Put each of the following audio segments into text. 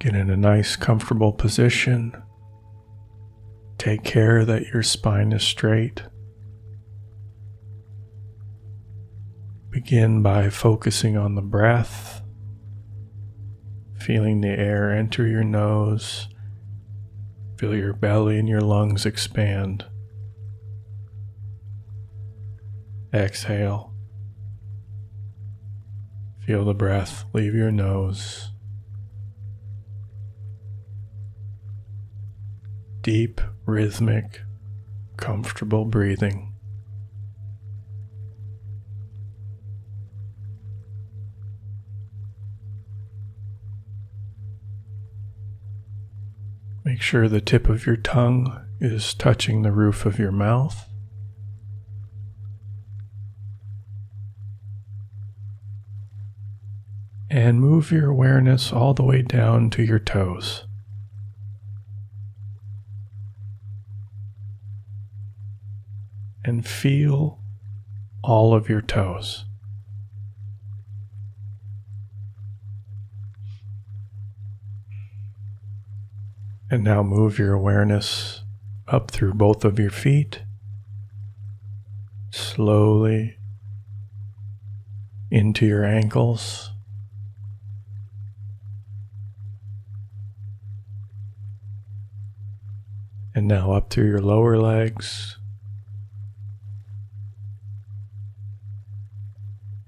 Get in a nice, comfortable position. Take care that your spine is straight. Begin by focusing on the breath, feeling the air enter your nose, feel your belly and your lungs expand. Exhale. Feel the breath leave your nose. Deep, rhythmic, comfortable breathing. Make sure the tip of your tongue is touching the roof of your mouth. And move your awareness all the way down to your toes. And feel all of your toes. And now move your awareness up through both of your feet, slowly into your ankles, and now up through your lower legs,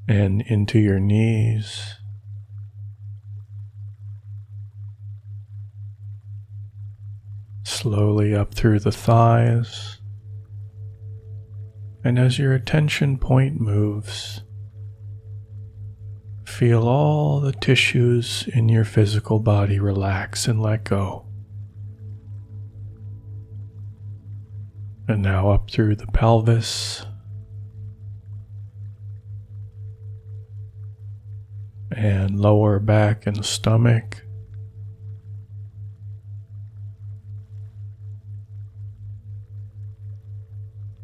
and into your knees. Slowly up through the thighs, and as your attention point moves, feel all the tissues in your physical body relax and let go. And now up through the pelvis, and lower back and stomach.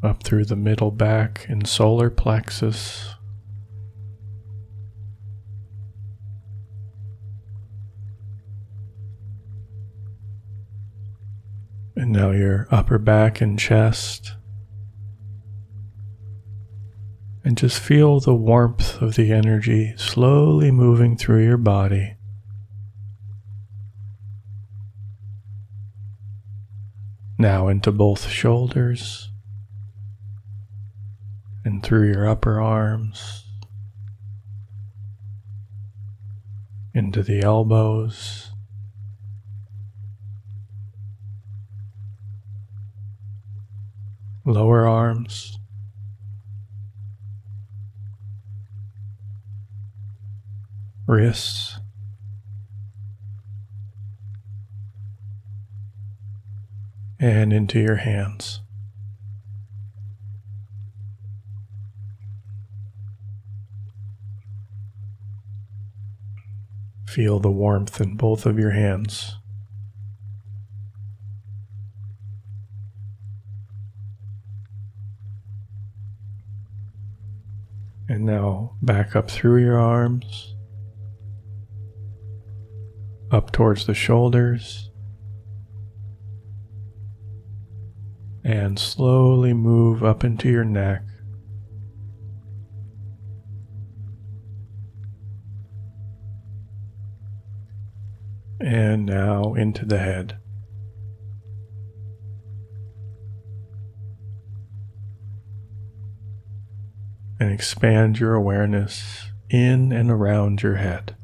Up through the middle back and solar plexus, and now your upper back and chest, and just feel the warmth of the energy slowly moving through your body. Now into both shoulders and through your upper arms, into the elbows, lower arms, wrists, and into your hands. Feel the warmth in both of your hands. And now back up through your arms, up towards the shoulders, and slowly move up into your neck. And now into the head. And expand your awareness in and around your head.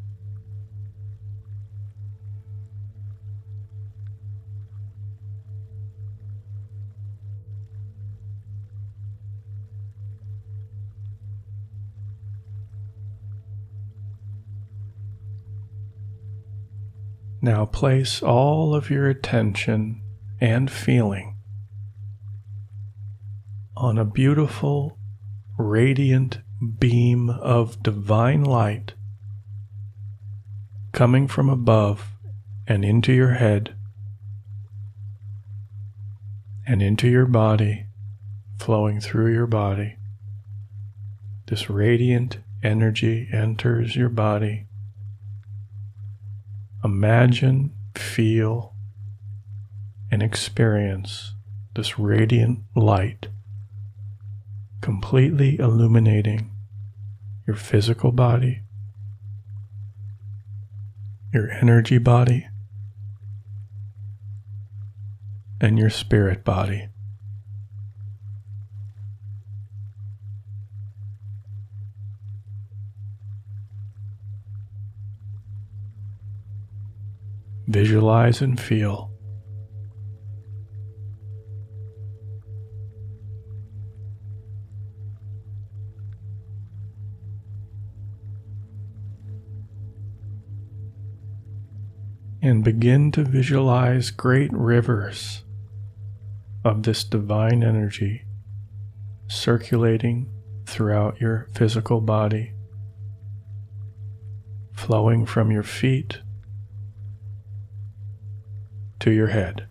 Now place all of your attention and feeling on a beautiful, radiant beam of divine light coming from above and into your head and into your body, flowing through your body. This radiant energy enters your body, Imagine, feel, and experience this radiant light completely illuminating your physical body, your energy body, and your spirit body. Visualize and feel. And begin to visualize great rivers of this divine energy circulating throughout your physical body, flowing from your feet to your head.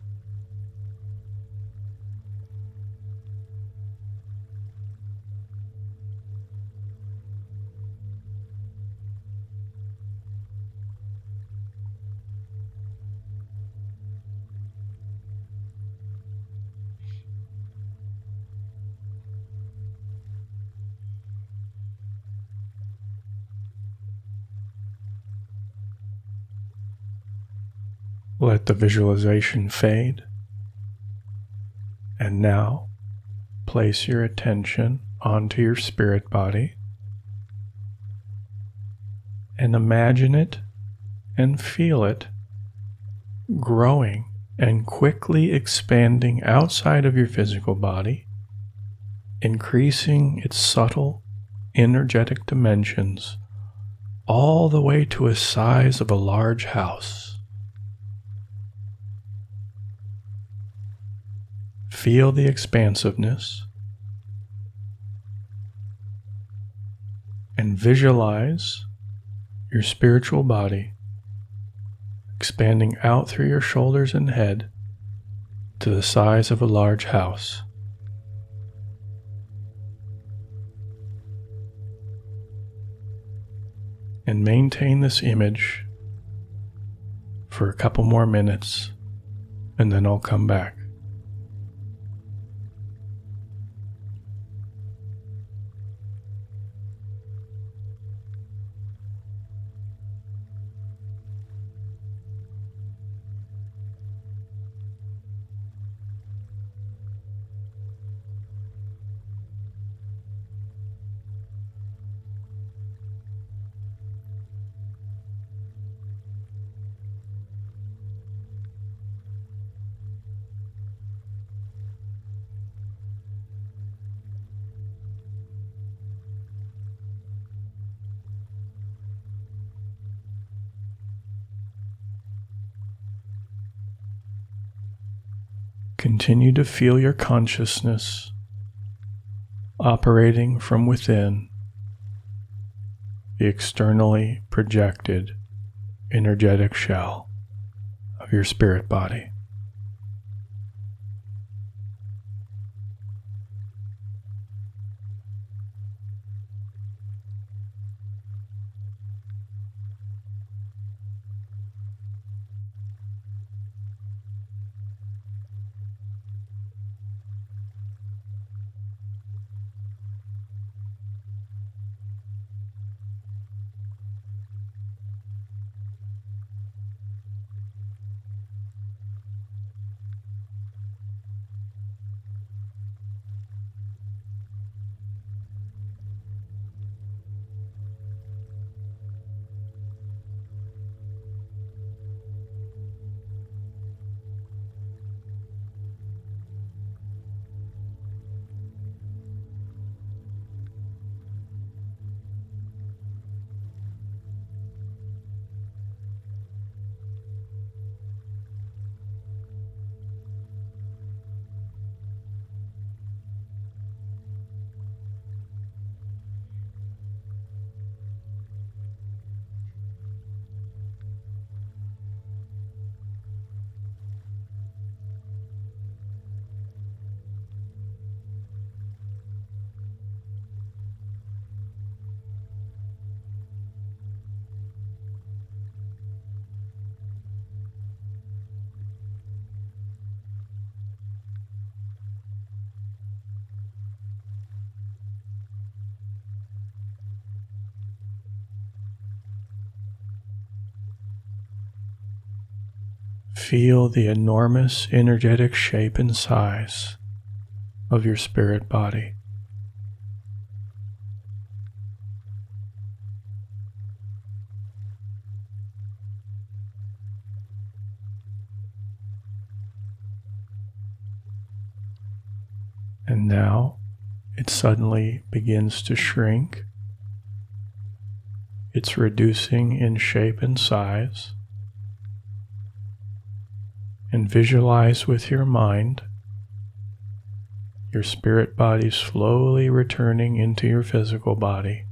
Let the visualization fade, and now place your attention onto your spirit body and imagine it and feel it growing and quickly expanding outside of your physical body, increasing its subtle energetic dimensions all the way to a size of a large house. Feel the expansiveness and visualize your spiritual body expanding out through your shoulders and head to the size of a large house. And maintain this image for a couple more minutes, and then I'll come back. Continue to feel your consciousness operating from within the externally projected energetic shell of your spirit body. Feel the enormous energetic shape and size of your spirit body. And now it suddenly begins to shrink. It's reducing in shape and size. And visualize with your mind your spirit body slowly returning into your physical body.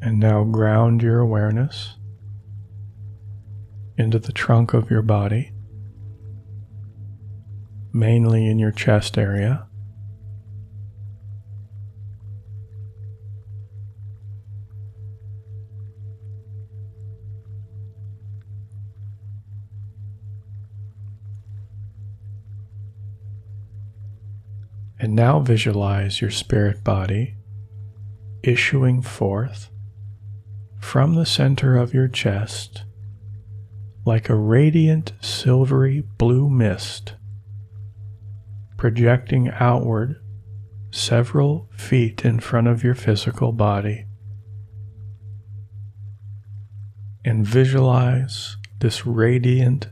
And now ground your awareness into the trunk of your body, mainly in your chest area. And now visualize your spirit body issuing forth from the center of your chest like a radiant silvery blue mist, projecting outward several feet in front of your physical body. And visualize this radiant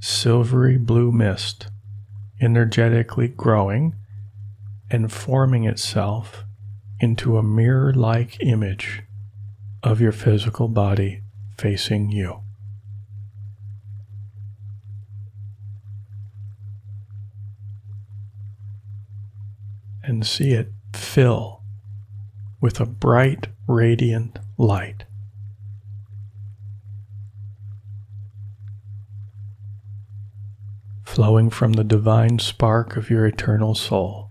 silvery blue mist energetically growing and forming itself into a mirror-like image of your physical body facing you. And see it fill with a bright, radiant light. Flowing from the divine spark of your eternal soul.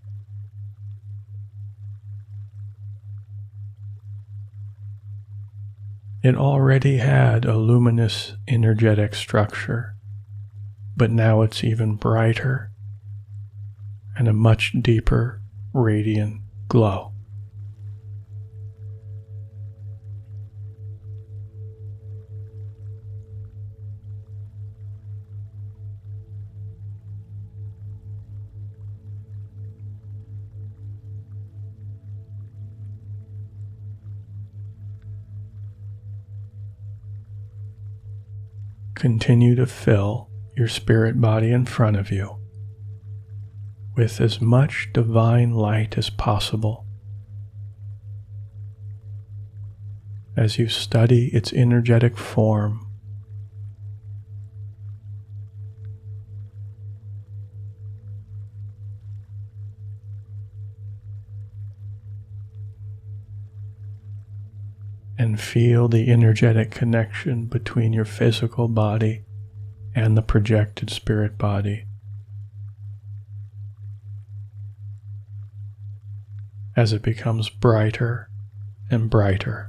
It already had a luminous energetic structure, but now it's even brighter and a much deeper radiant glow. Continue to fill your spirit body in front of you with as much divine light as possible as you study its energetic form. And feel the energetic connection between your physical body and the projected spirit body. As it becomes brighter and brighter.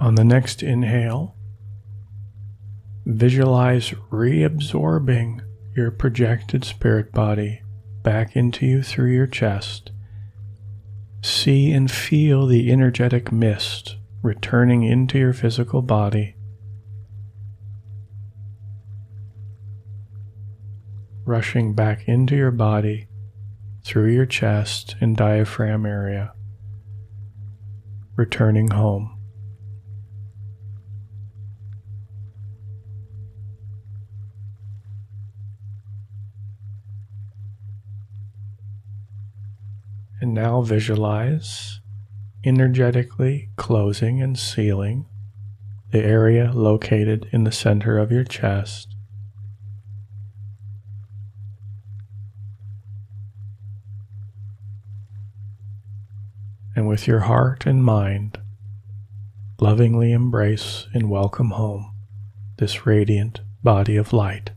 On the next inhale, visualize reabsorbing your projected spirit body back into you through your chest. See and feel the energetic mist returning into your physical body rushing back into your body through your chest and diaphragm area, returning home. And now visualize energetically closing and sealing the area located in the center of your chest. And with your heart and mind, lovingly embrace and welcome home this radiant body of light.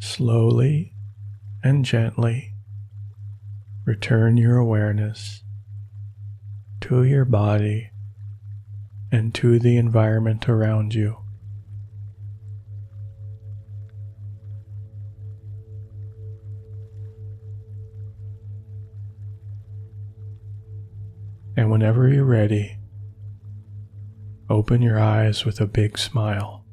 Slowly and gently return your awareness to your body and to the environment around you. And whenever you're ready, open your eyes with a big smile.